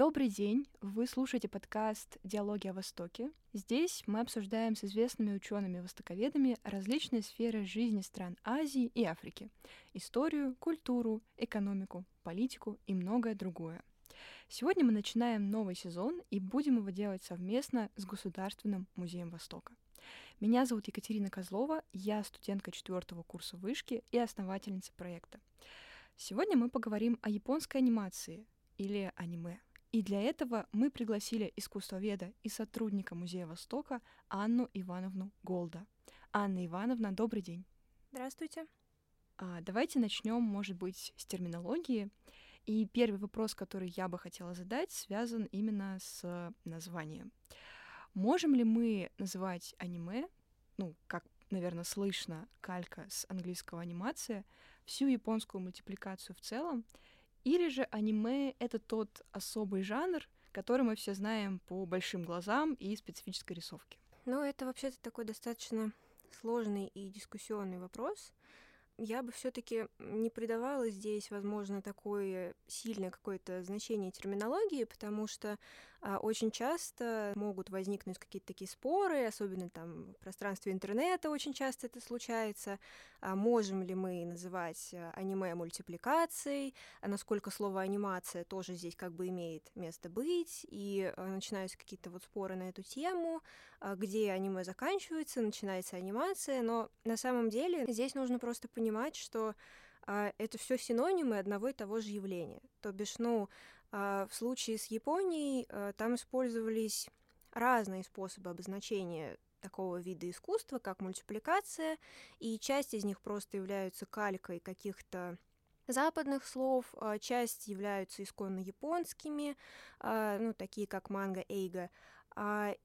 Добрый день! Вы слушаете подкаст «Диалоги о Востоке». Здесь мы обсуждаем с известными учеными-востоковедами различные сферы жизни стран Азии и Африки, историю, культуру, экономику, политику и многое другое. Сегодня мы начинаем новый сезон и будем его делать совместно с Государственным музеем Востока. Меня зовут Екатерина Козлова, я студентка 4-го курса вышки и основательница проекта. Сегодня мы поговорим о японской анимации или аниме. И для этого мы пригласили искусствоведа и сотрудника Музея Востока Анну Ивановну Голда. Анна Ивановна, добрый день. Здравствуйте. Давайте начнем, может быть, с терминологии. И первый вопрос, который я бы хотела задать, связан именно с названием. Можем ли мы называть аниме, как, наверное, слышно, калька с английского анимация, всю японскую мультипликацию в целом, или же аниме — это тот особый жанр, который мы все знаем по большим глазам и специфической рисовке? Это вообще-то такой достаточно сложный и дискуссионный вопрос. Я бы все-таки не придавала здесь, возможно, такое сильное какое-то значение терминологии, потому что очень часто могут возникнуть какие-то такие споры, особенно там в пространстве интернета очень часто это случается. Можем ли мы называть аниме мультипликацией? Насколько слово анимация тоже здесь как бы имеет место быть? И начинаются какие-то вот споры на эту тему, где аниме заканчивается, начинается анимация, но на самом деле здесь нужно просто понимать, что это все синонимы одного и того же явления. То бишь, в случае с Японией там использовались разные способы обозначения такого вида искусства, как мультипликация, и часть из них просто являются калькой каких-то западных слов, часть являются исконно японскими, такие как манга, эйга.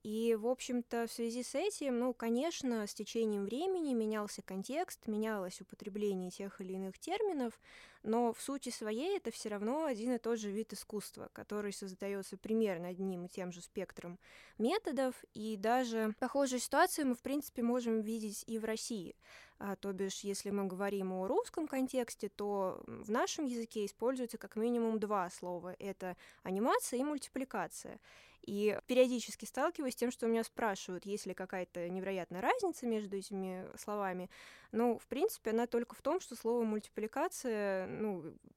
И, в общем-то, в связи с этим, конечно, с течением времени менялся контекст, менялось употребление тех или иных терминов, но в сути своей это все равно один и тот же вид искусства, который создается примерно одним и тем же спектром методов, и даже похожую ситуацию мы, в принципе, можем видеть и в России. То бишь, если мы говорим о русском контексте, то в нашем языке используется как минимум два слова. Это анимация и мультипликация. И периодически сталкиваюсь с тем, что у меня спрашивают, есть ли какая-то невероятная разница между этими словами. В принципе, она только в том, что слово мультипликация,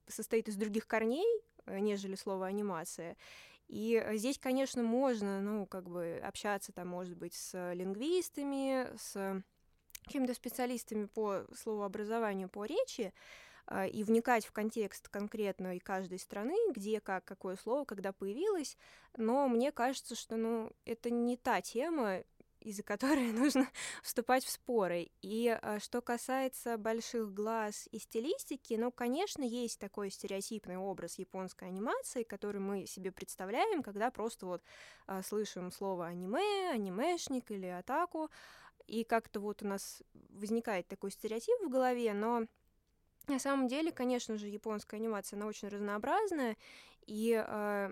состоит из других корней, нежели слово анимация. И здесь, конечно, можно, общаться там, может быть, с лингвистами, с какими-то специалистами по словообразованию, по речи, и вникать в контекст конкретно и каждой страны, где, как, какое слово, когда появилось, но мне кажется, что, это не та тема, из-за которой нужно вступать в споры. И что касается больших глаз и стилистики, конечно, есть такой стереотипный образ японской анимации, который мы себе представляем, когда просто слышим слово аниме, анимешник или атаку, и как-то у нас возникает такой стереотип в голове, но на самом деле, конечно же, японская анимация, она очень разнообразная, и,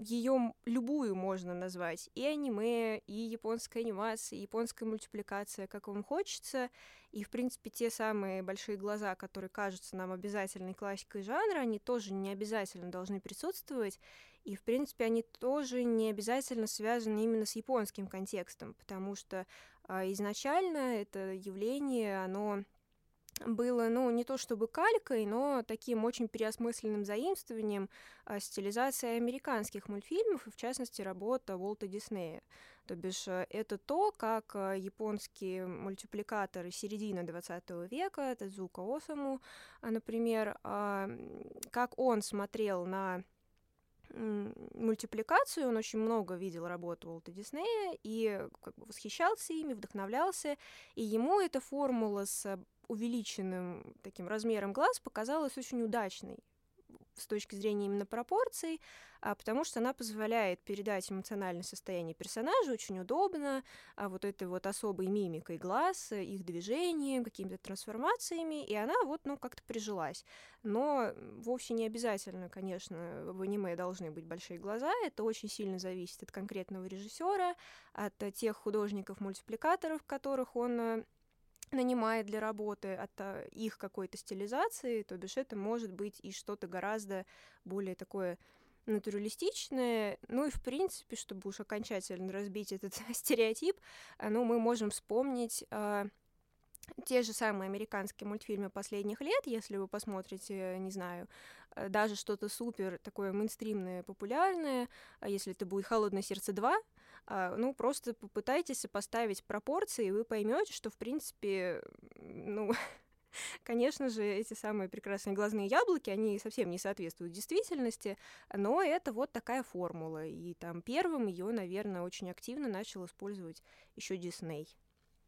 ее любую можно назвать и аниме, и японская анимация, и японская мультипликация, как вам хочется, и, в принципе, те самые большие глаза, которые кажутся нам обязательной классикой жанра, они тоже не обязательно должны присутствовать, и, в принципе, они тоже не обязательно связаны именно с японским контекстом, потому что изначально это явление, оно было, не то чтобы калькой, но таким очень переосмысленным заимствованием стилизации американских мультфильмов, и в частности работа Уолта Диснея. То бишь это то, как японские мультипликаторы середины 20 века, Тэдзука Осаму, например, как он смотрел на мультипликацию, он очень много видел работу Уолта Диснея и восхищался ими, вдохновлялся, и ему эта формула с увеличенным таким размером глаз показалась очень удачной с точки зрения именно пропорций, потому что она позволяет передать эмоциональное состояние персонажа очень удобно, этой особой мимикой глаз, их движением, какими-то трансформациями, и она как-то прижилась. Но вовсе не обязательно, конечно, в аниме должны быть большие глаза, это очень сильно зависит от конкретного режиссера, от тех художников-мультипликаторов, которых он нанимает для работы, от их какой-то стилизации, то бишь это может быть и что-то гораздо более такое натуралистичное. Ну и, в принципе, чтобы уж окончательно разбить этот стереотип, ну, мы можем вспомнить те же самые американские мультфильмы последних лет, если вы посмотрите, не знаю, даже что-то супер такое мейнстримное, популярное, если это будет «Холодное сердце 2», ну, просто попытайтесь сопоставить пропорции, и вы поймете, что, в принципе, ну, конечно же, эти самые прекрасные глазные яблоки, они совсем не соответствуют действительности, но это вот такая формула, и там первым ее, наверное, очень активно начал использовать еще Дисней.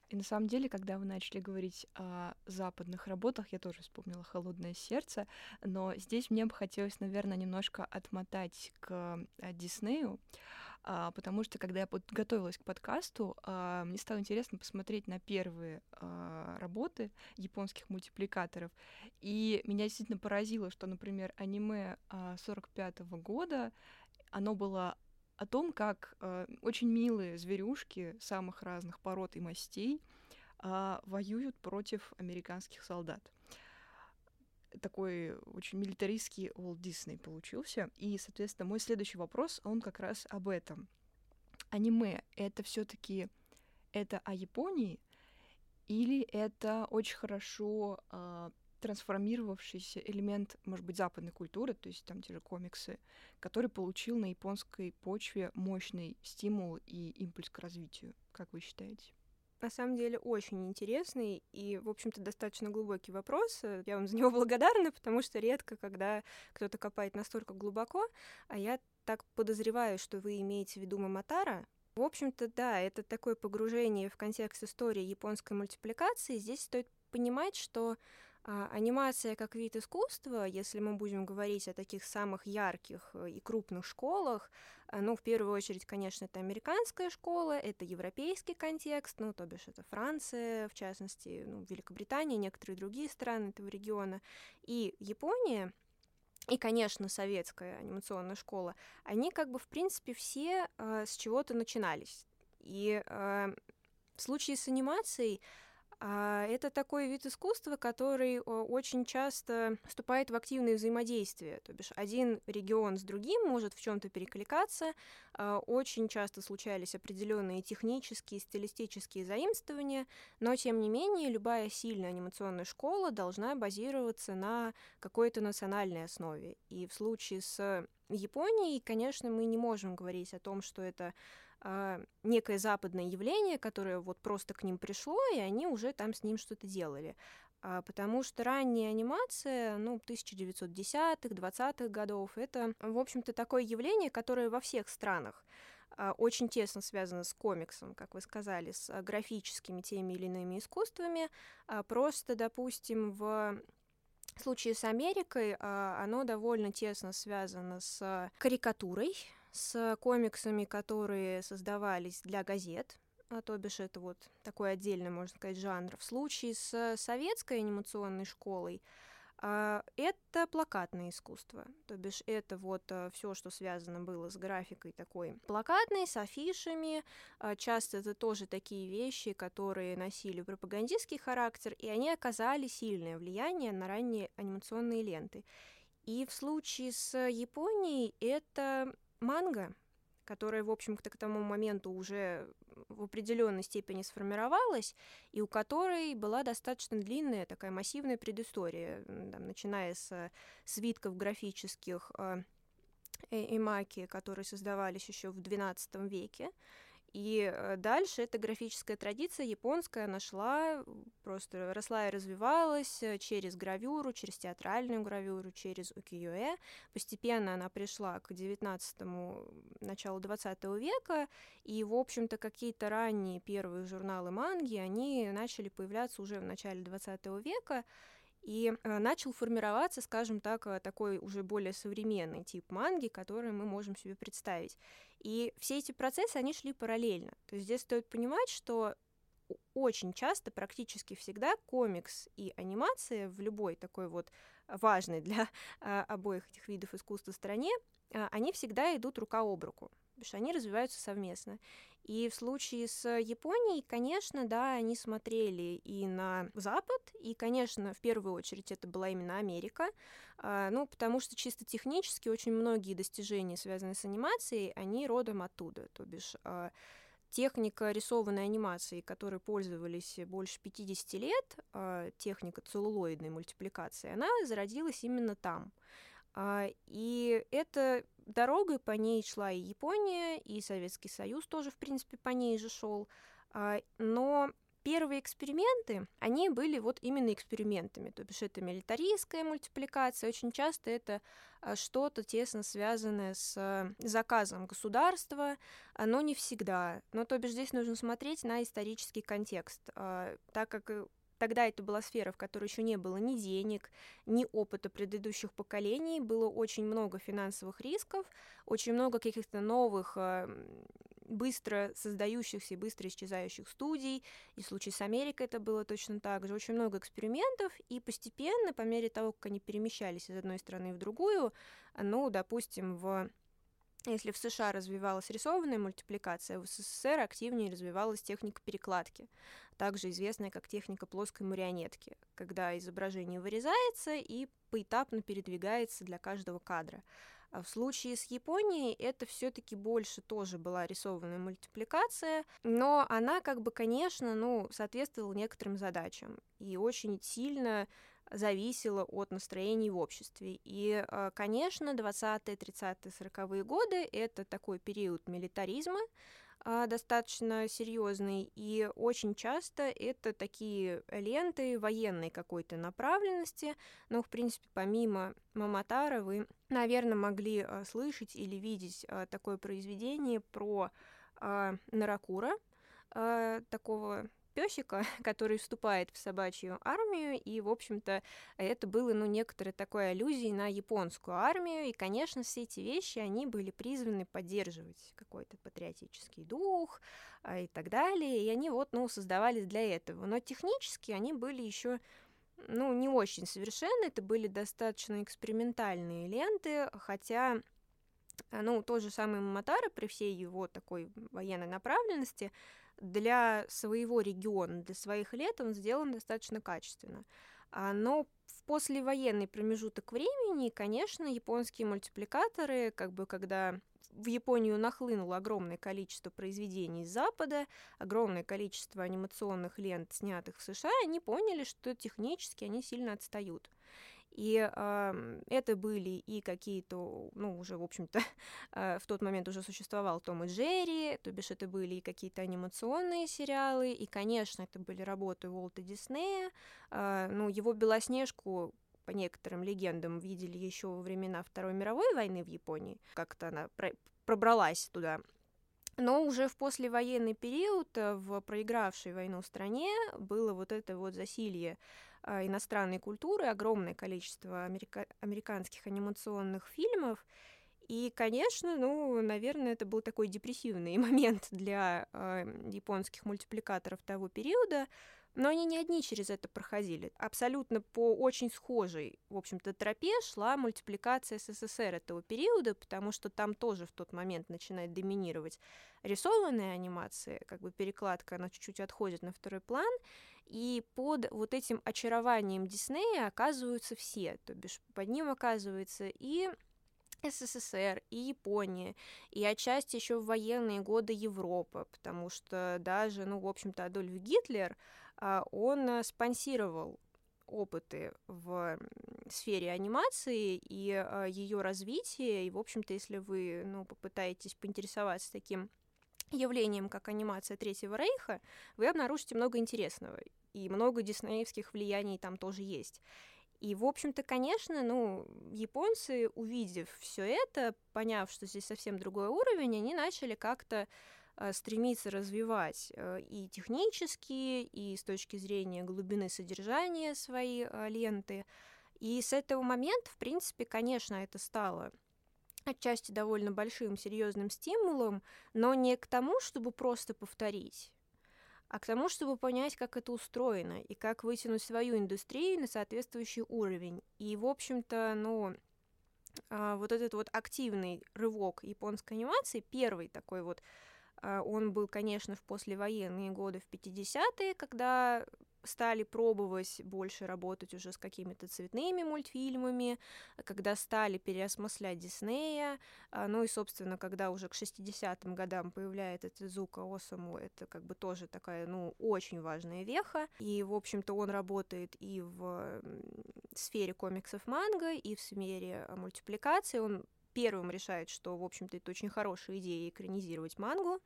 И на самом деле, когда вы начали говорить о западных работах, я тоже вспомнила «Холодное сердце», но здесь мне бы хотелось, наверное, немножко отмотать к Диснею, потому что, когда я готовилась к подкасту, мне стало интересно посмотреть на первые работы японских мультипликаторов, и меня действительно поразило, что, например, аниме 45-го года, оно было о том, как очень милые зверюшки самых разных пород и мастей воюют против американских солдат. Такой очень милитаристский Уолт Дисней получился. И, соответственно, мой следующий вопрос, он как раз об этом. Аниме — это всё-таки это о Японии или это очень хорошо трансформировавшийся элемент, может быть, западной культуры, то есть там те же комиксы, который получил на японской почве мощный стимул и импульс к развитию, как вы считаете? На самом деле очень интересный и, в общем-то, достаточно глубокий вопрос. Я вам за него благодарна, потому что редко, когда кто-то копает настолько глубоко, а я так подозреваю, что вы имеете в виду Момотаро. В общем-то, да, это такое погружение в контекст истории японской мультипликации. Здесь стоит понимать, что анимация как вид искусства, если мы будем говорить о таких самых ярких и крупных школах, ну, в первую очередь, конечно, это американская школа, это европейский контекст, ну, то бишь это Франция, в частности, ну, Великобритания, некоторые другие страны этого региона, и Япония, и, конечно, советская анимационная школа, они как бы, в принципе, все с чего-то начинались. И в случае с анимацией это такой вид искусства, который очень часто вступает в активное взаимодействие, то бишь один регион с другим может в чем-то перекликаться, очень часто случались определенные технические, стилистические заимствования, но тем не менее любая сильная анимационная школа должна базироваться на какой-то национальной основе. И в случае с Японией, конечно, мы не можем говорить о том, что это некое западное явление, которое вот просто к ним пришло, и они уже там с ним что-то делали. Потому что ранняя анимация, ну, 1910-х, 20-х годов, это, в общем-то, такое явление, которое во всех странах очень тесно связано с комиксом, как вы сказали, с графическими теми или иными искусствами. Просто, допустим, в случае с Америкой оно довольно тесно связано с карикатурой, с комиксами, которые создавались для газет, то бишь это вот такой отдельный, можно сказать, жанр. В случае с советской анимационной школой это плакатное искусство, то бишь это вот все, что связано было с графикой такой плакатной, с афишами, часто это тоже такие вещи, которые носили пропагандистский характер, и они оказали сильное влияние на ранние анимационные ленты. И в случае с Японией это манга, которая, в общем-то, к тому моменту уже в определенной степени сформировалась, и у которой была достаточно длинная такая массивная предыстория, там, начиная с свитков графических эмаки, которые создавались еще в XII веке. И дальше эта графическая традиция японская, она шла, просто росла и развивалась через гравюру, через театральную гравюру, через укиё-э. Постепенно она пришла к началу XX века, и, в общем-то, какие-то ранние первые журналы манги, они начали появляться уже в начале XX века, и начал формироваться, скажем так, такой уже более современный тип манги, который мы можем себе представить. И все эти процессы, они шли параллельно. То есть здесь стоит понимать, что очень часто, практически всегда, комикс и анимация в любой такой вот важной для обоих этих видов искусства стране, они всегда идут рука об руку. бишь они развиваются совместно. И в случае с Японией, конечно, да, они смотрели и на Запад, и, конечно, в первую очередь это была именно Америка, ну, потому что чисто технически очень многие достижения, связанные с анимацией, они родом оттуда, то бишь... Техника рисованной анимации, которой пользовались больше 50 лет, техника целлулоидной мультипликации, она зародилась именно там. И эта дорога, по ней шла и Япония, и Советский Союз тоже, в принципе, по ней же шел. Но первые эксперименты, они были вот именно экспериментами, то бишь это милитаристская мультипликация, очень часто это что-то тесно связанное с заказом государства, но не всегда. Но то бишь здесь нужно смотреть на исторический контекст, так как тогда это была сфера, в которой еще не было ни денег, ни опыта предыдущих поколений, было очень много финансовых рисков, очень много каких-то новых... быстро создающихся и быстро исчезающих студий, и в случае с Америкой это было точно так же. Очень много экспериментов, и постепенно, по мере того, как они перемещались из одной страны в другую, ну, допустим, если в США развивалась рисованная мультипликация, в СССР активнее развивалась техника перекладки, также известная как техника плоской марионетки, когда изображение вырезается и поэтапно передвигается для каждого кадра. А в случае с Японией это все-таки больше тоже была рисованная мультипликация, но она, как бы, конечно, ну, соответствовала некоторым задачам и очень сильно зависело от настроений в обществе. И, конечно, 20-е, 30-е, 40-е годы — это такой период милитаризма, достаточно серьезный, и очень часто это такие ленты военной какой-то направленности, но, в принципе, помимо Маматара вы, наверное, могли слышать или видеть такое произведение про Наракура, такого... пёсика, который вступает в собачью армию, и, в общем-то, это было, ну, некоторой такой аллюзией на японскую армию, и, конечно, все эти вещи, они были призваны поддерживать какой-то патриотический дух и так далее, и они вот, ну, создавались для этого, но технически они были еще, ну, не очень совершенны, это были достаточно экспериментальные ленты, хотя... Ну, тот же самый Маматара, при всей его такой военной направленности, для своего региона, для своих лет он сделан достаточно качественно. Но в послевоенный промежуток времени, конечно, японские мультипликаторы, как бы, когда в Японию нахлынуло огромное количество произведений с Запада, огромное количество анимационных лент, снятых в США, они поняли, что технически они сильно отстают. И это были и какие-то, ну, уже, в общем-то, в тот момент уже существовал Том и Джерри, то бишь это были и какие-то анимационные сериалы, и, конечно, это были работы Уолта Диснея, ну, его «Белоснежку», по некоторым легендам, видели еще во времена Второй мировой войны в Японии, как-то она пробралась туда. Но уже в послевоенный период в проигравшей войну стране было вот это вот засилье иностранной культуры, огромное количество американских анимационных фильмов, и, конечно, ну, наверное, это был такой депрессивный момент для японских мультипликаторов того периода, но они не одни через это проходили. Абсолютно по очень схожей, в общем-то, тропе шла мультипликация СССР этого периода, потому что там тоже в тот момент начинает доминировать рисованная анимация, как бы перекладка, она чуть-чуть отходит на второй план, и под вот этим очарованием Диснея оказываются все, то бишь под ним оказывается и СССР, и Япония, и отчасти еще в военные годы Европа, потому что даже, ну, в общем-то, Адольф Гитлер, он спонсировал опыты в сфере анимации и ее развития, и, в общем-то, если вы, ну, попытаетесь поинтересоваться таким явлением, как анимация Третьего Рейха, вы обнаружите много интересного, и много диснеевских влияний там тоже есть. И, в общем-то, конечно, ну, японцы, увидев все это, поняв, что здесь совсем другой уровень, они начали как-то стремиться развивать и технически, и с точки зрения глубины содержания свои ленты. И с этого момента, в принципе, конечно, это стало отчасти довольно большим серьезным стимулом, но не к тому, чтобы просто повторить, а к тому, чтобы понять, как это устроено, и как вытянуть свою индустрию на соответствующий уровень. И, в общем-то, ну, вот этот вот активный рывок японской анимации, первый такой вот, он был, конечно, в послевоенные годы, в 50-е, когда стали пробовать больше работать уже с какими-то цветными мультфильмами, когда стали переосмыслять Диснея, ну и, собственно, когда уже к 60-м годам появляется Тэдзука Осаму, это как бы тоже такая, ну, очень важная веха, и, в общем-то, он работает и в сфере комиксов манга, и в сфере мультипликации, он первым решает, что, в общем-то, это очень хорошая идея экранизировать мангу,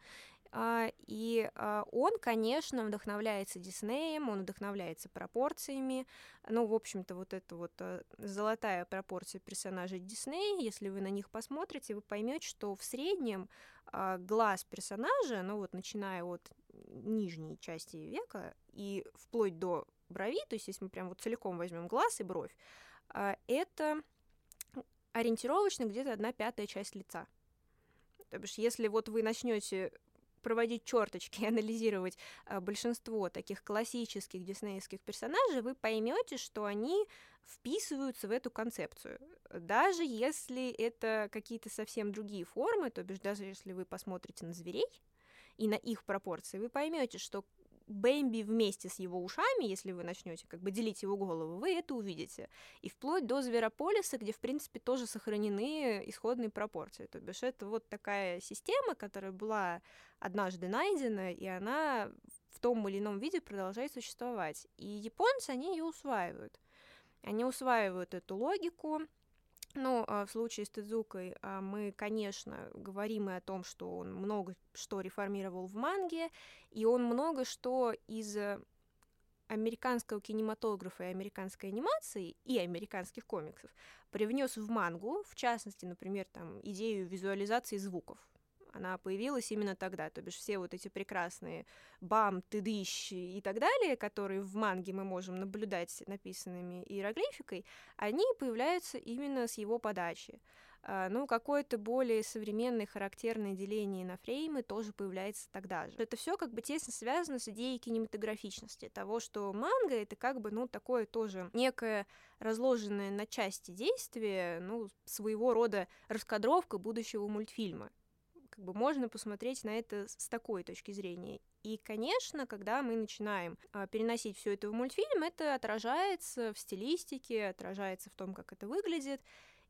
и он, конечно, вдохновляется Диснеем, он вдохновляется пропорциями, ну, в общем-то, вот эта вот золотая пропорция персонажей Диснея, если вы на них посмотрите, вы поймете, что в среднем глаз персонажа, ну, вот начиная от нижней части века и вплоть до брови, то есть если мы прям вот целиком возьмем глаз и бровь, это ориентировочно где-то 1/5 часть лица. То бишь, если вот вы начнете проводить черточки и анализировать большинство таких классических диснеевских персонажей, вы поймете, что они вписываются в эту концепцию. Даже если это какие-то совсем другие формы, то бишь, даже если вы посмотрите на зверей и на их пропорции, вы поймете, что Бэмби вместе с его ушами, если вы начнете как бы делить его голову, вы это увидите. И вплоть до Зверополиса, где, в принципе, тоже сохранены исходные пропорции. То бишь, это вот такая система, которая была однажды найдена, и она в том или ином виде продолжает существовать. И японцы, они ее усваивают. Они усваивают эту логику. Но в случае с Тэдзукой мы, конечно, говорим и о том, что он много что реформировал в манге, и он много что из американского кинематографа и американской анимации и американских комиксов привнес в мангу, в частности, например, там, идею визуализации звуков. Она появилась именно тогда, то бишь все вот эти прекрасные бам, тыдыщ и так далее, которые в манге мы можем наблюдать написанными иероглификой, они появляются именно с его подачи. Ну, какое-то более современное характерное деление на фреймы тоже появляется тогда же. Это все как бы тесно связано с идеей кинематографичности, того, что манга — это как бы, ну, такое тоже некое разложенное на части действие, ну, своего рода раскадровка будущего мультфильма. Как бы можно посмотреть на это с такой точки зрения. И, конечно, когда мы начинаем переносить все это в мультфильм, это отражается в стилистике, отражается в том, как это выглядит.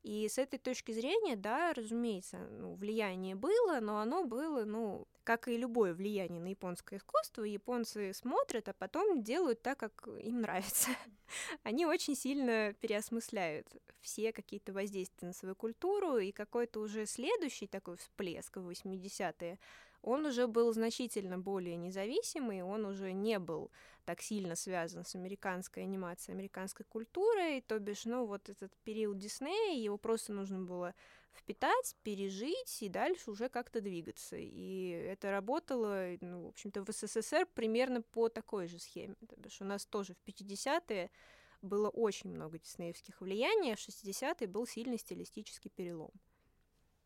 И с этой точки зрения, да, разумеется, ну, влияние было, но оно было, ну, как и любое влияние на японское искусство, японцы смотрят, а потом делают так, как им нравится. Они очень сильно переосмысляют все какие-то воздействия на свою культуру, и какой-то уже следующий такой всплеск в 80-е, он уже был значительно более независимый, он уже не был так сильно связан с американской анимацией, американской культурой, то бишь, ну, вот этот период Диснея, его просто нужно было впитать, пережить и дальше уже как-то двигаться. И это работало, ну, в общем-то, в СССР примерно по такой же схеме, то бишь у нас тоже в 50-е было очень много диснеевских влияний, а в 60-е был сильный стилистический перелом.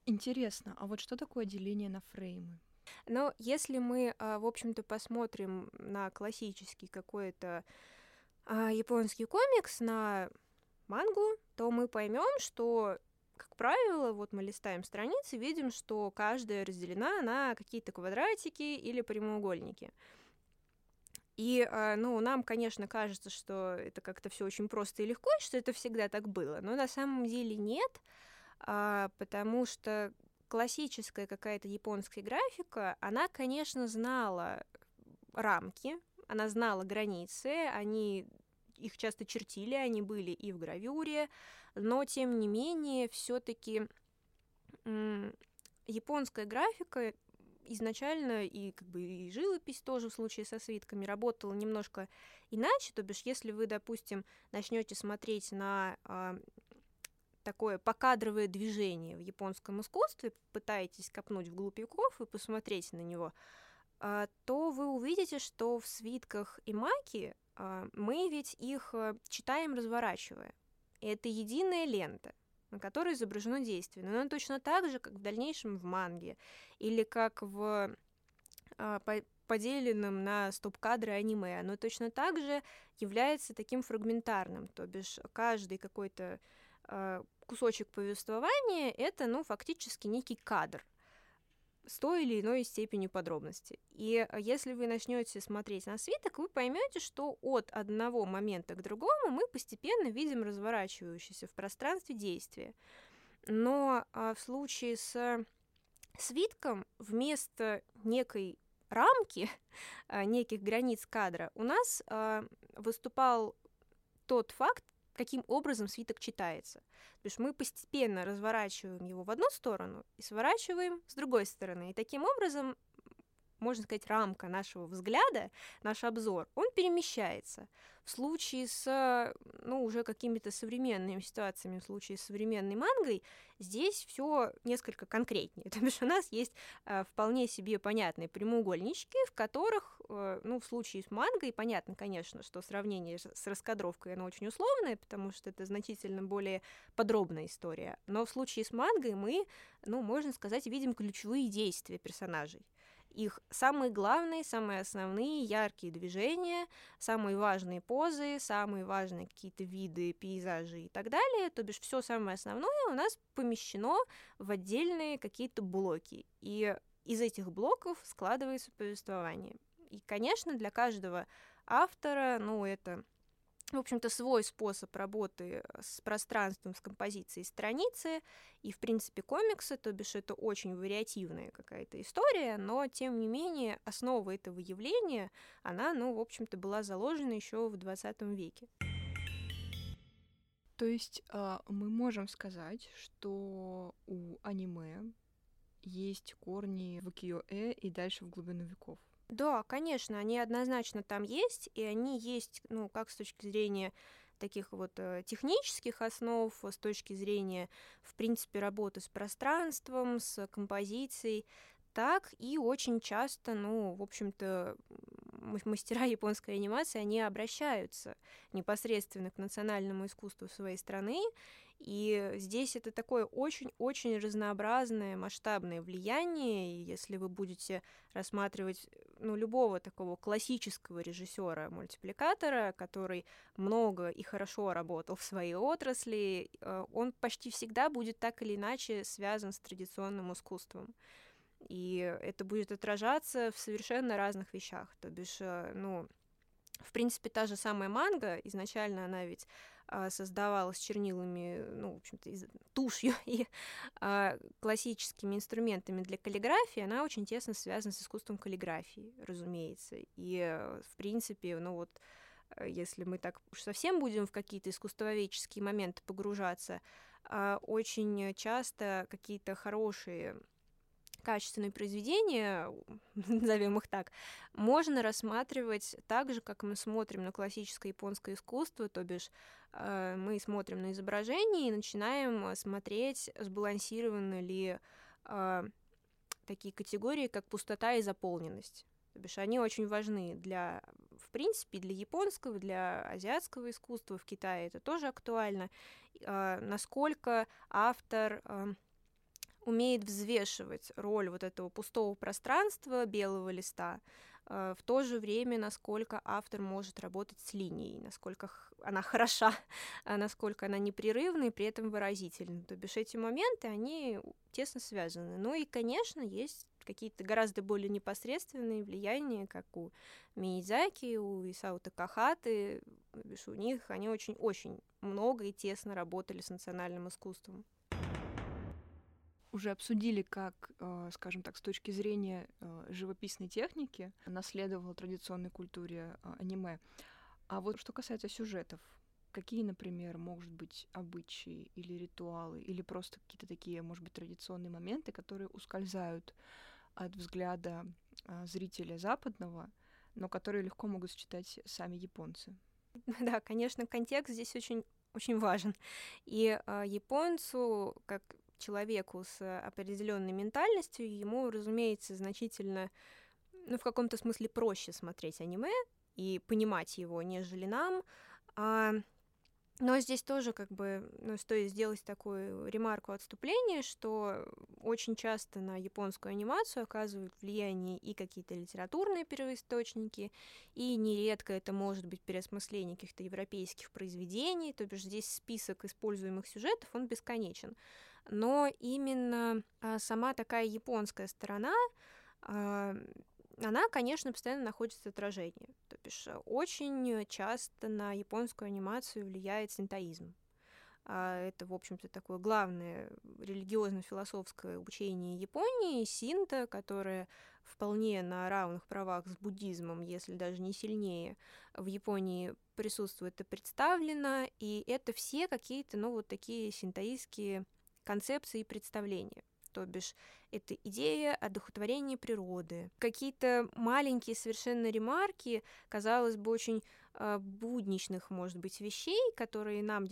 Интересно, а вот что такое деление на фреймы? Но если мы, в общем-то, посмотрим на классический какой-то японский комикс, на мангу, то мы поймем, что, как правило, вот мы листаем страницы, видим, что каждая разделена на какие-то квадратики или прямоугольники. И, ну, нам, конечно, кажется, что это как-то все очень просто и легко, и что это всегда так было, но на самом деле нет, потому что классическая какая-то японская графика, она, конечно, знала рамки, она знала границы, они их часто чертили, они были и в гравюре, но, тем не менее, все-таки японская графика изначально, и как бы и живопись тоже в случае со свитками работала немножко иначе, то бишь, если вы, допустим, начнете смотреть на такое покадровое движение в японском искусстве, пытаетесь копнуть вглубь веков и посмотреть на него, то вы увидите, что в свитках эмаки мы ведь их читаем, разворачивая. Это единая лента, на которой изображено действие. Но она точно так же, как в дальнейшем в манге, или как в поделенном на стоп-кадры аниме. Оно точно так же является таким фрагментарным, то бишь каждый какой-то кусочек повествования — это, ну, фактически некий кадр с той или иной степенью подробности. И если вы начнете смотреть на свиток, вы поймете, что от одного момента к другому мы постепенно видим разворачивающееся в пространстве действие. Но в случае с свитком вместо некой рамки, неких границ кадра, у нас выступал тот факт, каким образом свиток читается. То есть мы постепенно разворачиваем его в одну сторону и сворачиваем с другой стороны. И таким образом, можно сказать, рамка нашего взгляда, наш обзор, он перемещается. В случае с, ну, уже какими-то современными ситуациями, в случае с современной мангой, здесь все несколько конкретнее. То есть у нас есть вполне себе понятные прямоугольнички, в которых, ну, в случае с мангой, понятно, конечно, что сравнение с раскадровкой, оно очень условное, потому что это значительно более подробная история. Но в случае с мангой мы, ну, можно сказать, видим ключевые действия персонажей. Их самые главные, самые основные, яркие движения, самые важные позы, самые важные какие-то виды, пейзажи и так далее. То бишь все самое основное у нас помещено в отдельные какие-то блоки. И из этих блоков складывается повествование. И, конечно, для каждого автора, ну, это, в общем-то, свой способ работы с пространством, с композицией страницы и, в принципе, комиксы, то бишь это очень вариативная какая-то история, но, тем не менее, основа этого явления, она, ну, в общем-то, была заложена еще в 20 веке. То есть мы можем сказать, что у аниме есть корни в укиё-э и дальше в глубину веков. Да, конечно, они однозначно там есть, и они есть, ну, как с точки зрения таких вот технических основ, с точки зрения, в принципе, работы с пространством, с композицией, так и очень часто, ну, в общем-то, мастера японской анимации, они обращаются непосредственно к национальному искусству своей страны, и здесь это такое очень-очень разнообразное масштабное влияние, и если вы будете рассматривать, ну, любого такого классического режиссера-мультипликатора, который много и хорошо работал в своей отрасли, он почти всегда будет так или иначе связан с традиционным искусством. И это будет отражаться в совершенно разных вещах. То бишь, ну, в принципе, та же самая манга, изначально она ведь создавалась чернилами, ну, в общем-то, тушью и классическими инструментами для каллиграфии, она очень тесно связана с искусством каллиграфии, разумеется. И, в принципе, ну вот, если мы так уж совсем будем в какие-то искусствоведческие моменты погружаться, очень часто какие-то хорошие качественные произведения, назовем их так, можно рассматривать так же, как мы смотрим на классическое японское искусство, то бишь мы смотрим на изображение и начинаем смотреть, сбалансированы ли такие категории, как пустота и заполненность. То бишь они очень важны для, в принципе, для японского, для азиатского искусства, в Китае это тоже актуально. Насколько автор умеет взвешивать роль вот этого пустого пространства, белого листа, в то же время, насколько автор может работать с линией, насколько она хороша, насколько она непрерывна и при этом выразительна. То бишь эти моменты, они тесно связаны. Ну и, конечно, есть какие-то гораздо более непосредственные влияния, как у Миядзаки, у Исао Такахаты, то бишь у них они очень-очень много и тесно работали с национальным искусством. Уже обсудили, как, скажем так, с точки зрения живописной техники наследовала традиционной культуре аниме. А вот что касается сюжетов, какие, например, может быть, обычаи или ритуалы, или просто какие-то такие, может быть, традиционные моменты, которые ускользают от взгляда зрителя западного, но которые легко могут считать сами японцы? Да, конечно, контекст здесь очень важен. И японцу, как человеку с определенной ментальностью, ему, разумеется, значительно, ну, в каком-то смысле проще смотреть аниме и понимать его, нежели нам. Но здесь тоже как бы стоит сделать такую ремарку отступления, что очень часто на японскую анимацию оказывают влияние и какие-то литературные первоисточники, и нередко это может быть переосмысление каких-то европейских произведений, то бишь здесь список используемых сюжетов, он бесконечен. Но именно сама такая японская сторона, она, конечно, постоянно находится в отражении. То бишь, очень часто на японскую анимацию влияет синтоизм. Это, в общем-то, такое главное религиозно-философское учение Японии, синто, которое вполне на равных правах с буддизмом, если даже не сильнее, в Японии присутствует и представлено, и это все какие-то, такие синтоистские концепции и представления. То бишь, это идея одухотворения природы. Какие-то маленькие совершенно ремарки, казалось бы, очень будничных, может быть, вещей, которые нами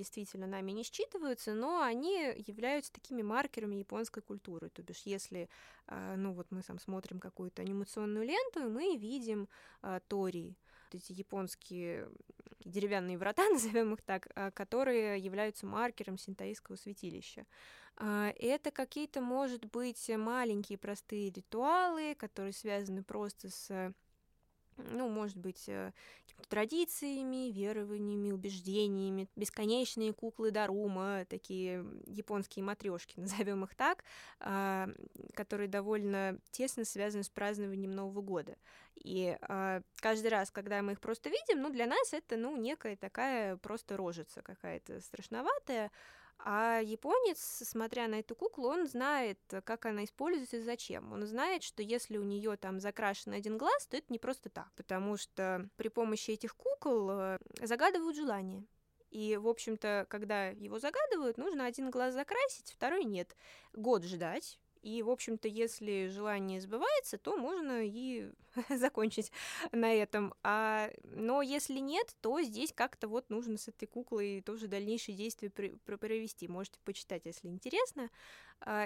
не считываются, но они являются такими маркерами японской культуры. То бишь, если мы смотрим какую-то анимационную ленту, и мы видим тории, эти японские деревянные врата, назовем их так, которые являются маркером синтоистского святилища. Это какие-то, может быть, маленькие простые ритуалы, которые связаны просто с, может быть, какими-то традициями, верованиями, убеждениями, бесконечные куклы Дарума, такие японские матрешки, назовем их так, которые довольно тесно связаны с празднованием Нового года. И каждый раз, когда мы их просто видим, для нас это, некая такая просто рожица какая-то страшноватая, а японец, смотря на эту куклу, он знает, как она используется и зачем. Он знает, что если у нее там закрашен один глаз, то это не просто так, потому что при помощи этих кукол загадывают желания. И, в общем-то, когда его загадывают, нужно один глаз закрасить, второй нет. Год ждать. И, в общем-то, если желание сбывается, то можно и закончить на этом. Но если нет, то здесь как-то нужно с этой куклой тоже дальнейшие действия провести. Можете почитать, если интересно.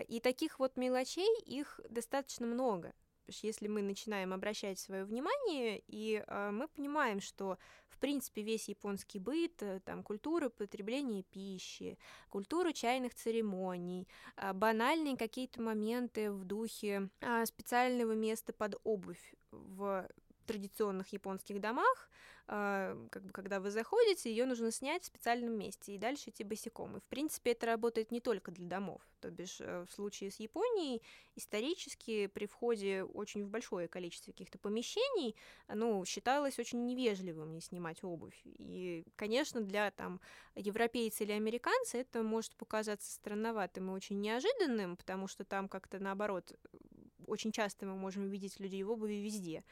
И таких мелочей, их достаточно много. Если мы начинаем обращать свое внимание, и мы понимаем, что, в принципе, весь японский быт, культура потребления пищи, культура чайных церемоний, банальные какие-то моменты в духе специального места под обувь в традиционных японских домах, когда вы заходите, ее нужно снять в специальном месте и дальше идти босиком. И, в принципе, это работает не только для домов. То бишь, в случае с Японией исторически при входе очень в большое количество каких-то помещений, считалось очень невежливым не снимать обувь. И, конечно, для европейца или американца это может показаться странноватым и очень неожиданным, потому что там как-то наоборот очень часто мы можем видеть людей в обуви везде.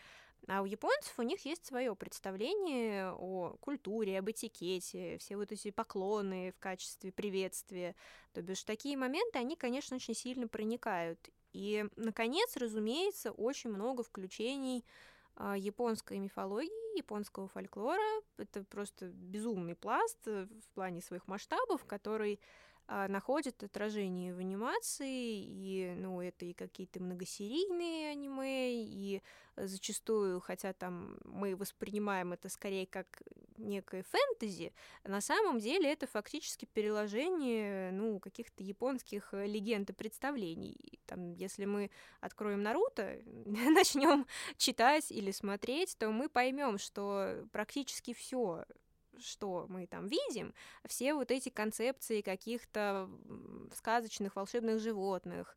А у японцев у них есть свое представление о культуре, об этикете, все эти поклоны в качестве приветствия. То бишь, такие моменты, они, конечно, очень сильно проникают. И, наконец, разумеется, очень много включений японской мифологии, японского фольклора. Это просто безумный пласт в плане своих масштабов, который находят отражение в анимации, и, это и какие-то многосерийные аниме, и зачастую, хотя мы воспринимаем это скорее как некое фэнтези, на самом деле это фактически переложение, каких-то японских легенд и представлений. Если мы откроем Наруто, начнем читать или смотреть, то мы поймем, что практически все, что мы видим, все эти концепции каких-то сказочных волшебных животных,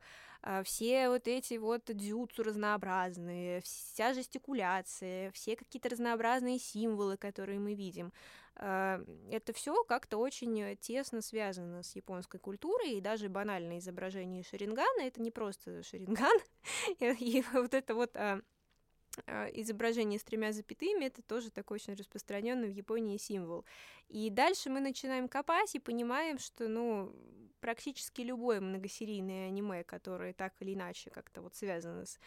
все эти дзюцу разнообразные, вся жестикуляция, все какие-то разнообразные символы, которые мы видим, это все как-то очень тесно связано с японской культурой, и даже банальное изображение шарингана — это не просто шаринган, и изображение с 3 запятыми, это тоже такой очень распространенный в Японии символ. И дальше мы начинаем копать и понимаем, что, практически любое многосерийное аниме, которое так или иначе как-то связано с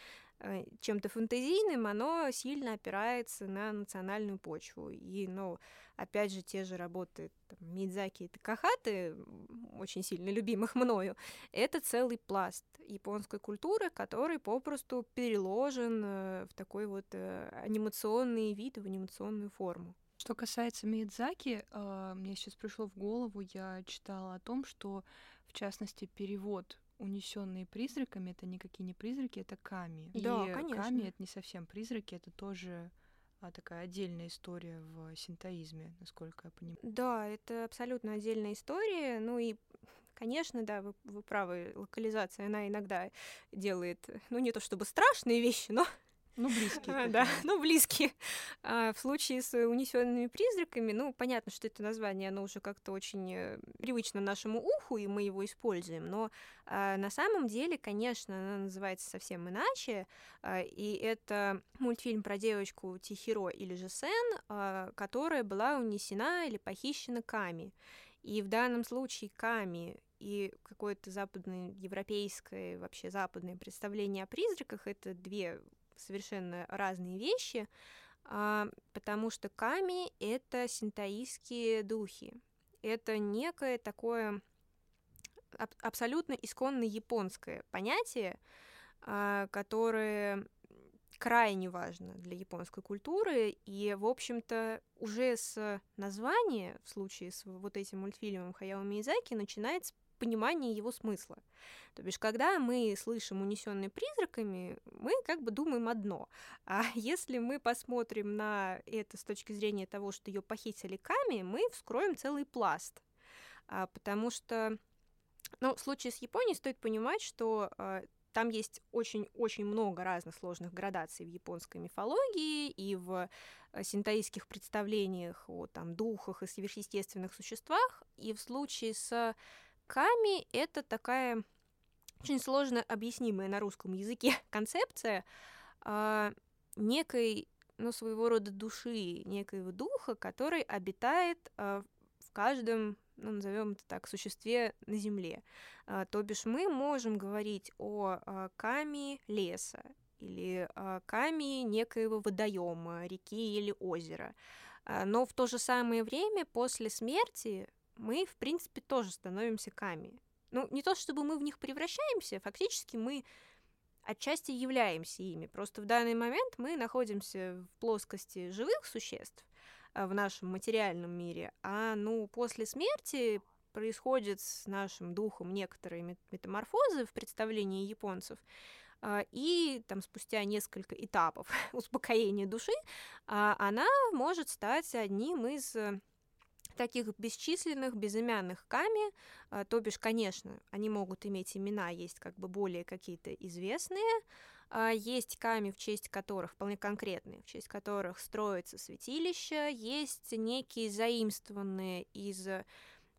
чем-то фэнтезийным, оно сильно опирается на национальную почву. И, опять же, те же работы Миядзаки и Такахаты, очень сильно любимых мною, это целый пласт японской культуры, который попросту переложен в такой анимационный вид, в анимационную форму. Что касается Миядзаки, мне сейчас пришло в голову, я читала о том, что, в частности, перевод «Унесенные призраками» — это никакие не призраки, это ками. Да, и конечно. Ками — это не совсем призраки, это тоже такая отдельная история в синтоизме, насколько я понимаю. Да, это абсолютно отдельная история. Ну и, конечно, да, вы правы, локализация, она иногда делает, ну не то чтобы страшные вещи, но... Ну, близкие. Да, ну, близкие. В случае с «Унесенными призраками», ну, понятно, что это название, оно уже как-то очень привычно нашему уху, и мы его используем, но на самом деле, конечно, оно называется совсем иначе, и это мультфильм про девочку Тихиро или же Сен, которая была унесена или похищена ками. И в данном случае ками и какое-то западноевропейское, вообще западное представление о призраках — это две совершенно разные вещи, потому что ками — это синтоистские духи. Это некое такое абсолютно исконно японское понятие, которое крайне важно для японской культуры, и, в общем-то, уже с названия, в случае с вот этим мультфильмом Хаяо Миядзаки, начинается понимание его смысла. То бишь, когда мы слышим «Унесенные призраками», мы как бы думаем одно. А если мы посмотрим на это с точки зрения того, что ее похитили ками, мы вскроем целый пласт. Потому что, ну, в случае с Японией стоит понимать, что там есть очень-очень много разных сложных градаций в японской мифологии и в синтоистских представлениях о там, духах и сверхъестественных существах. И в случае с ками — это такая очень сложно объяснимая на русском языке концепция некой, ну, своего рода души, некоего духа, который обитает в каждом, ну, назовем это так, существе на земле. То бишь мы можем говорить о ками леса или ками некоего водоема, реки или озера. Но в то же самое время после смерти мы, в принципе, тоже становимся ками. Ну, не то чтобы мы в них превращаемся, фактически мы отчасти являемся ими. Просто в данный момент мы находимся в плоскости живых существ в нашем материальном мире, а, ну, после смерти происходит с нашим духом некоторые метаморфозы в представлении японцев, и там спустя несколько этапов успокоения души она может стать одним из таких бесчисленных, безымянных ками, то бишь, конечно, они могут иметь имена, есть как бы более какие-то известные, есть ками, в честь которых, вполне конкретные, в честь которых строится святилище, есть некие заимствованные из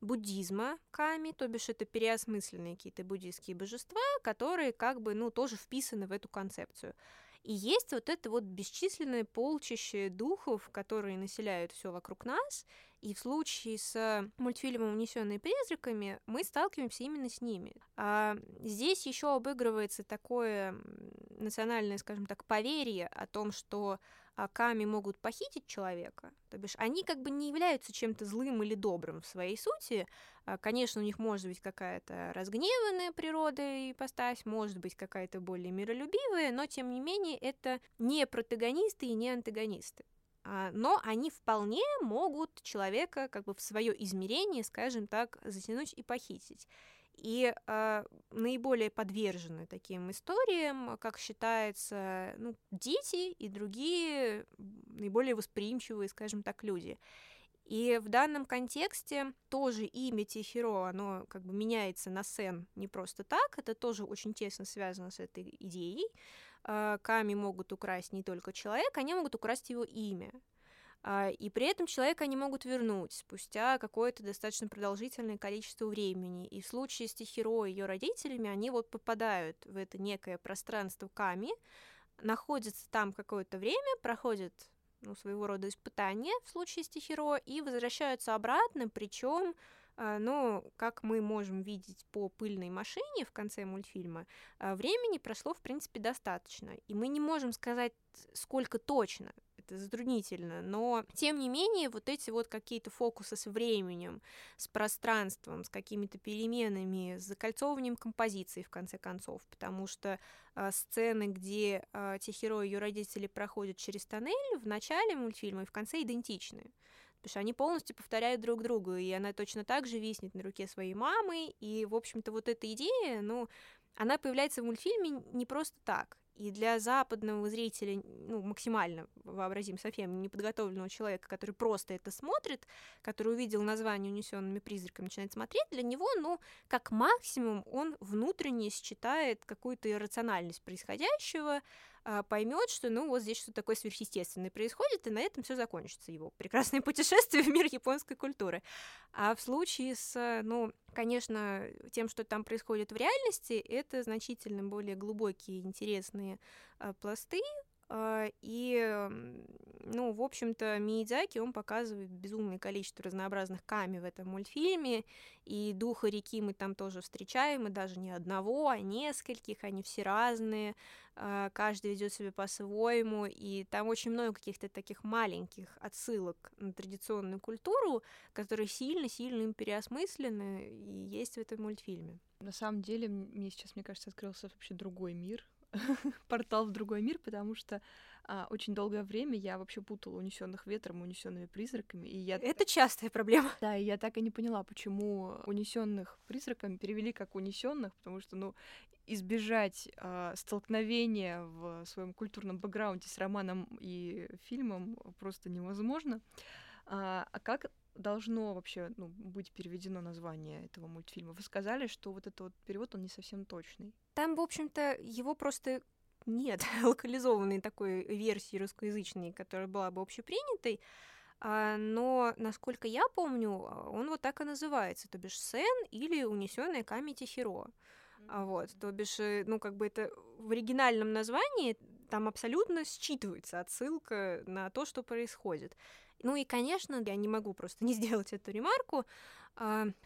буддизма ками, то бишь это переосмысленные какие-то буддийские божества, которые как бы, ну, тоже вписаны в эту концепцию. И есть вот это вот бесчисленное полчище духов, которые населяют все вокруг нас, и в случае с мультфильмом «Унесенные призраками» мы сталкиваемся именно с ними. А здесь еще обыгрывается такое национальное, скажем так, поверье о том, что ками могут похитить человека, то бишь они как бы не являются чем-то злым или добрым в своей сути. Конечно, у них может быть какая-то разгневанная природа ипостась, может быть какая-то более миролюбивая, но тем не менее это не протагонисты и не антагонисты. Но они вполне могут человека как бы в свое измерение, скажем так, затянуть и похитить. И наиболее подвержены таким историям, как считается, ну, дети и другие наиболее восприимчивые, скажем так, люди. И в данном контексте тоже имя Тихиро, оно как бы меняется на Сен не просто так, это тоже очень тесно связано с этой идеей. Ками могут украсть не только человека, они могут украсть его имя. И при этом человека они могут вернуть спустя какое-то достаточно продолжительное количество времени. И в случае с Тихиро и ее родителями они вот попадают в это некое пространство ками, находятся там какое-то время, проходят, ну, своего рода испытания в случае с Тихиро и возвращаются обратно, причем, ну, как мы можем видеть по пыльной машине в конце мультфильма, времени прошло, в принципе, достаточно. И мы не можем сказать, сколько точно, это затруднительно, но, тем не менее, вот эти вот какие-то фокусы с временем, с пространством, с какими-то переменами, с закольцованием композиции, в конце концов, потому что сцены, где Тихиро и ее родители проходят через тоннель, в начале мультфильма и в конце идентичны. потому что они полностью повторяют друг друга, и она точно так же виснет на руке своей мамы, и, в общем-то, вот эта идея, ну, она появляется в мультфильме не просто так. И для западного зрителя, ну, максимально, вообразим, совсем неподготовленного человека, который просто это смотрит, который увидел название «Унесенными призраками», начинает смотреть, для него, ну, как максимум, он внутренне считает какую-то иррациональность происходящего, поймет, что, ну, вот здесь что-то такое сверхъестественное происходит, и на этом все закончится, его прекрасное путешествие в мир японской культуры. А в случае с, ну, конечно, тем, что там происходит в реальности, это значительно более глубокие, интересные пласты, и, ну, в общем-то, Миядзаки, он показывает безумное количество разнообразных ками в этом мультфильме, и духа реки мы там тоже встречаем, и даже не одного, а нескольких, они все разные, каждый ведет себя по-своему, и там очень много каких-то таких маленьких отсылок на традиционную культуру, которые сильно-сильно им переосмыслены и есть в этом мультфильме. На самом деле, мне сейчас, мне кажется, открылся вообще другой мир, портал в другой мир, потому что очень долгое время я вообще путала «Унесенных ветром» и «Унесенными призраками». И я... Это частая проблема. Да, и я так и не поняла, почему «Унесенных призраками» перевели как «унесенных», потому что, ну, избежать столкновения в своем культурном бэкграунде с романом и фильмом просто невозможно. А как должно вообще, ну, быть переведено название этого мультфильма? Вы сказали, что вот этот вот перевод, он не совсем точный. Там, в общем-то, его просто нет, локализованной такой версии русскоязычной, которая была бы общепринятой, но, насколько я помню, он вот так и называется, то бишь «Сен» или «Унесённые камни Тихиро». Вот, то бишь, ну, как бы это в оригинальном названии там абсолютно считывается отсылка на то, что происходит. Ну и, конечно, я не могу просто не сделать эту ремарку.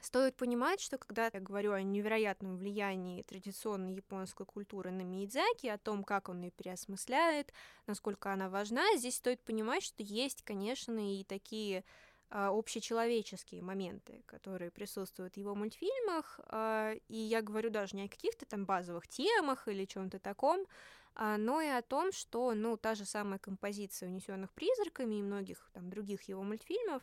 Стоит понимать, что когда я говорю о невероятном влиянии традиционной японской культуры на Миядзаки, о том, как он ее переосмысляет, насколько она важна, здесь стоит понимать, что есть, конечно, и такие общечеловеческие моменты, которые присутствуют в его мультфильмах. И я говорю даже не о каких-то там базовых темах или чем-то таком, но и о том, что, ну, та же самая композиция «Унесенных призраками» и многих там других его мультфильмов,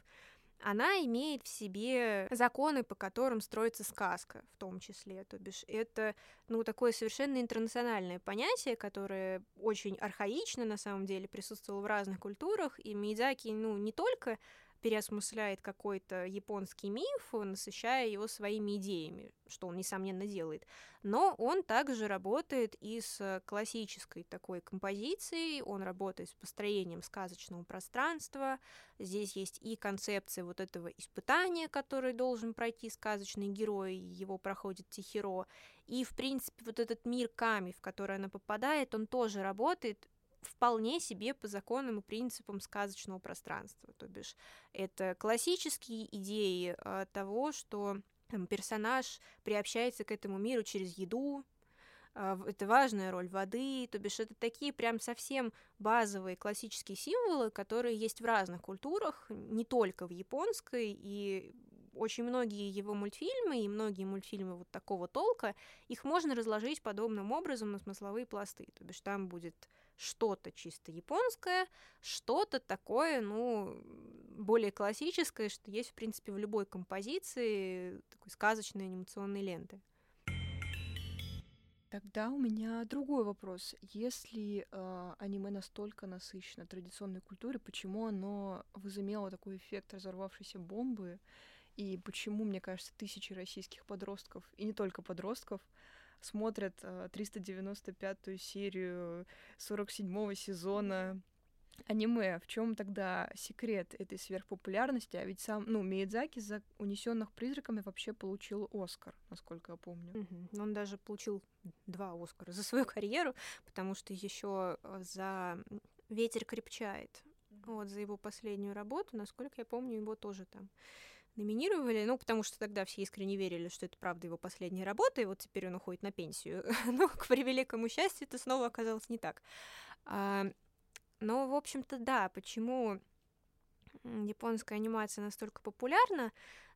она имеет в себе законы, по которым строится сказка, в том числе. То бишь это, ну, такое совершенно интернациональное понятие, которое очень архаично, на самом деле, присутствовало в разных культурах, и Миядзаки, ну, не только переосмысляет какой-то японский миф, насыщая его своими идеями, что он, несомненно, делает. Но он также работает и с классической такой композицией, он работает с построением сказочного пространства. Здесь есть и концепция вот этого испытания, которое должен пройти сказочный герой, его проходит Тихиро. И, в принципе, вот этот мир ками, в который она попадает, он тоже работает вполне себе по законам и принципам сказочного пространства. То бишь это классические идеи того, что там персонаж приобщается к этому миру через еду, это важная роль воды, то бишь это такие прям совсем базовые классические символы, которые есть в разных культурах, не только в японской, и очень многие его мультфильмы и многие мультфильмы вот такого толка, их можно разложить подобным образом на смысловые пласты, то бишь там будет что-то чисто японское, что-то такое, ну, более классическое, что есть, в принципе, в любой композиции такой сказочной анимационной ленты. Тогда у меня другой вопрос. Если аниме настолько насыщено традиционной культурой, почему оно возымело такой эффект разорвавшейся бомбы? И почему, мне кажется, тысячи российских подростков, и не только подростков, смотрят 395-ю серию 47-го сезона аниме. В чем тогда секрет этой сверхпопулярности? А ведь сам, ну, Миядзаки за «Унесенных призраками» вообще получил Оскар, насколько я помню. Он даже получил 2 Оскара за свою карьеру, потому что еще за «Ветер крепчает», вот, за его последнюю работу, насколько я помню, его тоже там номинировали, ну, потому что тогда все искренне верили, что это правда его последняя работа, и вот теперь он уходит на пенсию. Но, к превеликому счастью, это снова оказалось не так. Но, в общем-то, да, почему японская анимация настолько популярна,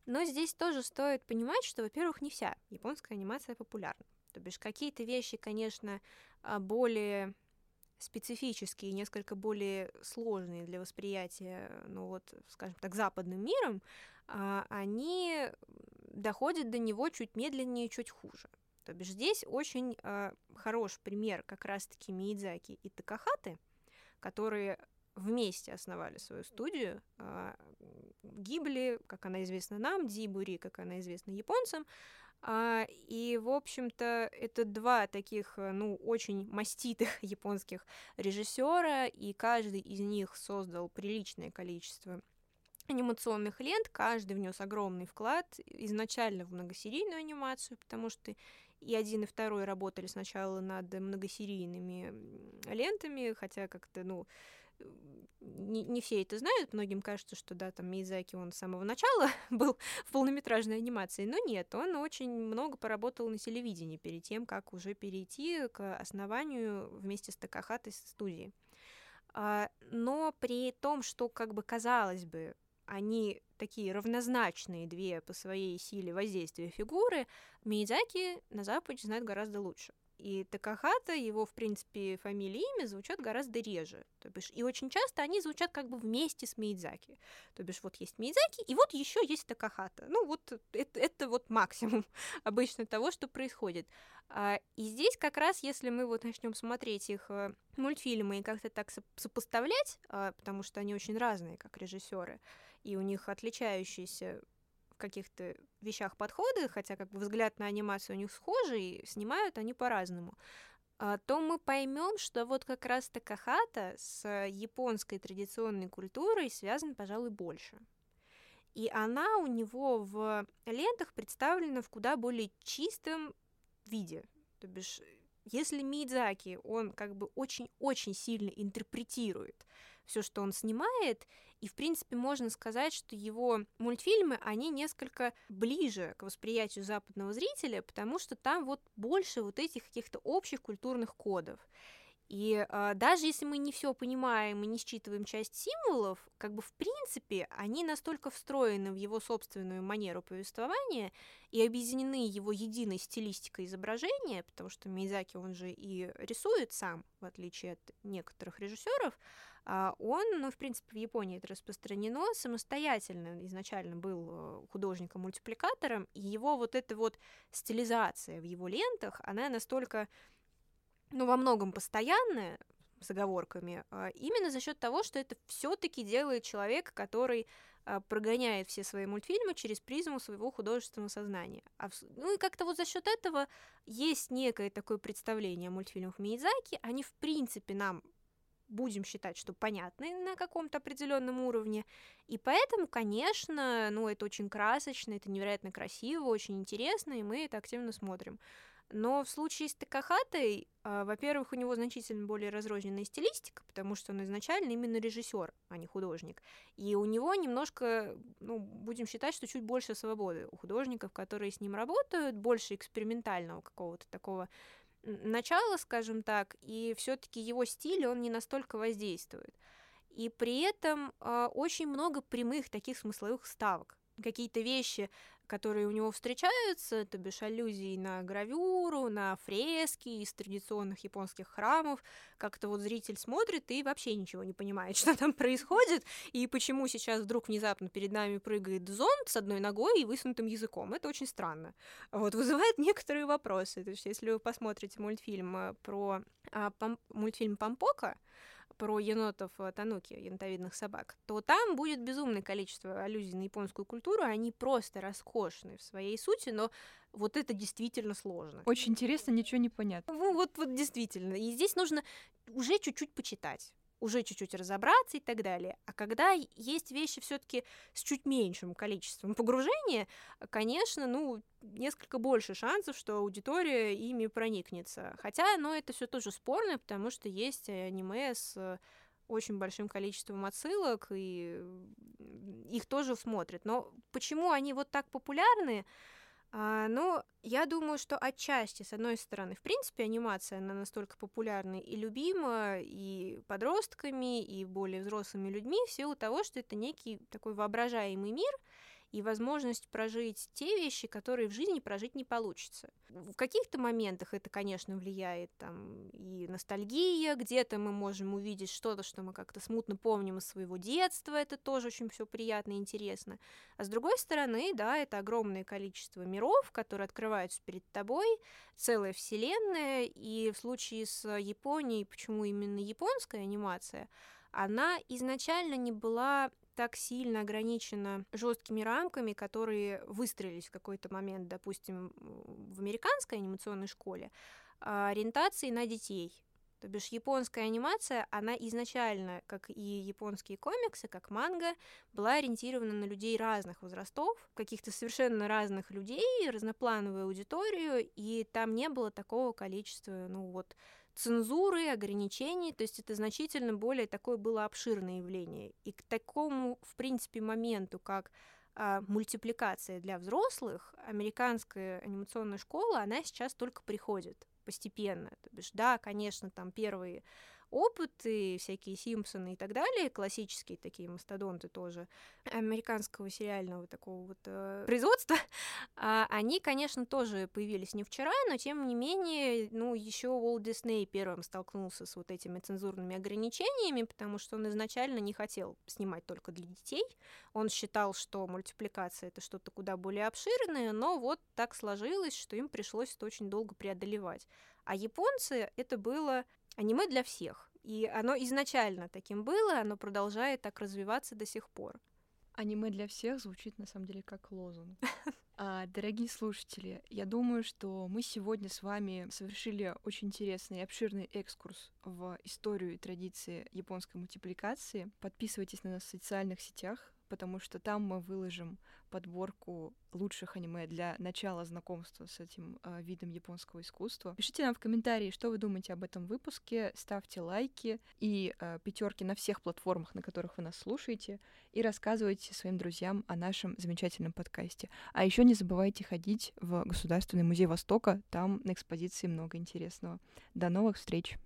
но здесь тоже стоит понимать, что, во-первых, не вся японская анимация популярна. То бишь какие-то вещи, конечно, более специфические, несколько более сложные для восприятия, ну вот, скажем так, западным миром, они доходят до него чуть медленнее, чуть хуже. То бишь здесь очень хороший пример как раз-таки Миядзаки и Такахаты, которые вместе основали свою студию. Гибли, как она известна нам, Дзибури, как она известна японцам. И, в общем-то, это два таких, ну, очень маститых японских режиссера, и каждый из них создал приличное количество анимационных лент, каждый внес огромный вклад изначально в многосерийную анимацию, потому что и один, и второй работали сначала над многосерийными лентами, хотя как-то, ну, не все это знают, многим кажется, что да, там Миядзаки, он с самого начала был в полнометражной анимации, но нет, он очень много поработал на телевидении перед тем, как уже перейти к основанию вместе с Такахатой студии. Но при том, что, как бы, казалось бы, они такие равнозначные две по своей силе воздействия фигуры, Миядзаки на Западе знают гораздо лучше. И Такахата, его, в принципе, фамилия и имя звучат гораздо реже. То бишь, и очень часто они звучат как бы вместе с Миядзаки. То бишь, вот есть Миядзаки, и вот еще есть Такахата. Ну, вот это вот максимум обычно того, что происходит. И здесь как раз, если мы вот начнем смотреть их мультфильмы и как-то так сопоставлять, потому что они очень разные, как режиссеры, и у них отличающиеся каких-то вещах подходы, хотя как бы взгляд на анимацию у них схожий, снимают они по-разному, то мы поймем, что вот как раз Такахата с японской традиционной культурой связана, пожалуй, больше. И она у него в лентах представлена в куда более чистом виде. То бишь, если Миядзаки, он как бы очень-очень сильно интерпретирует все, что он снимает, и, в принципе, можно сказать, что его мультфильмы, они несколько ближе к восприятию западного зрителя, потому что там вот больше вот этих каких-то общих культурных кодов. И даже если мы не все понимаем и не считываем часть символов, как бы в принципе они настолько встроены в его собственную манеру повествования и объединены его единой стилистикой изображения, потому что Миядзаки, он же и рисует сам, в отличие от некоторых режиссеров, он, ну, в принципе, в Японии это распространено, самостоятельно изначально был художником-мультипликатором, и его вот эта вот стилизация в его лентах, она настолько... ну, во многом постоянное, с оговорками, именно за счет того, что это все-таки делает человек, который прогоняет все свои мультфильмы через призму своего художественного сознания. Ну и как-то вот за счет этого есть некое такое представление о мультфильмах Миядзаки. Они, в принципе, нам будем считать, что понятны на каком-то определенном уровне. И поэтому, конечно, ну, это очень красочно, это невероятно красиво, очень интересно, и мы это активно смотрим. Но в случае с Такахатой, во-первых, у него значительно более разрозненная стилистика, потому что он изначально именно режиссер, а не художник. И у него немножко, ну, будем считать, что чуть больше свободы у художников, которые с ним работают, больше экспериментального какого-то такого начала, скажем так, и все-таки его стиль, он не настолько воздействует. И при этом очень много прямых таких смысловых вставок. Какие-то вещи, которые у него встречаются, то бишь аллюзии на гравюру, на фрески из традиционных японских храмов, как-то вот зритель смотрит и вообще ничего не понимает, что там происходит, и почему сейчас вдруг внезапно перед нами прыгает зонт с одной ногой и высунутым языком. Это очень странно. Вот, вызывает некоторые вопросы. То есть, если вы посмотрите мультфильм про мультфильм «Помпоко», про енотов тануки, енотовидных собак, то там будет безумное количество аллюзий на японскую культуру, они просто роскошны в своей сути, но вот это действительно сложно. Очень интересно, ничего не понятно. Ну, вот действительно. И здесь нужно уже чуть-чуть почитать, уже чуть-чуть разобраться и так далее. А когда есть вещи все-таки с чуть меньшим количеством погружения, конечно, ну, несколько больше шансов, что аудитория ими проникнется. Хотя, ну, это все тоже спорно, потому что есть аниме с очень большим количеством отсылок, и их тоже смотрят. Но почему они вот так популярны? Но я думаю, что отчасти, с одной стороны, в принципе, анимация, она настолько популярна и любима и подростками, и более взрослыми людьми, в силу того, что это некий такой воображаемый мир, и возможность прожить те вещи, которые в жизни прожить не получится. В каких-то моментах это, конечно, влияет там, и ностальгия, где-то мы можем увидеть что-то, что мы как-то смутно помним из своего детства, это тоже очень все приятно и интересно. А с другой стороны, да, это огромное количество миров, которые открываются перед тобой, целая вселенная, и в случае с Японией, почему именно японская анимация, она изначально не была так сильно ограничена жесткими рамками, которые выстроились в какой-то момент, допустим, в американской анимационной школе, ориентации на детей. То бишь японская анимация, она изначально, как и японские комиксы, как манга, была ориентирована на людей разных возрастов, каких-то совершенно разных людей, разноплановую аудиторию, и там не было такого количества, цензуры, ограничений, то есть это значительно более такое было обширное явление. И к такому, в принципе, моменту, как мультипликация для взрослых, американская анимационная школа, она сейчас только приходит постепенно. То бишь, да, конечно, там первые опыты, всякие Симпсоны и так далее, классические такие мастодонты тоже американского сериального такого производства, они, конечно, тоже появились не вчера, но тем не менее, еще Уолт Дисней первым столкнулся с вот этими цензурными ограничениями, потому что он изначально не хотел снимать только для детей, он считал, что мультипликация — это что-то куда более обширное, но вот так сложилось, что им пришлось это очень долго преодолевать. А японцы — это было аниме для всех, и оно изначально таким было, оно продолжает так развиваться до сих пор. Аниме для всех звучит, на самом деле, как лозунг. Дорогие слушатели, я думаю, что мы сегодня с вами совершили очень интересный и обширный экскурс в историю и традиции японской мультипликации. Подписывайтесь на нас в социальных сетях, потому что там мы выложим подборку лучших аниме для начала знакомства с этим видом японского искусства. Пишите нам в комментарии, что вы думаете об этом выпуске, ставьте лайки и пятерки на всех платформах, на которых вы нас слушаете, и рассказывайте своим друзьям о нашем замечательном подкасте. А еще не забывайте ходить в Государственный музей Востока, там на экспозиции много интересного. До новых встреч!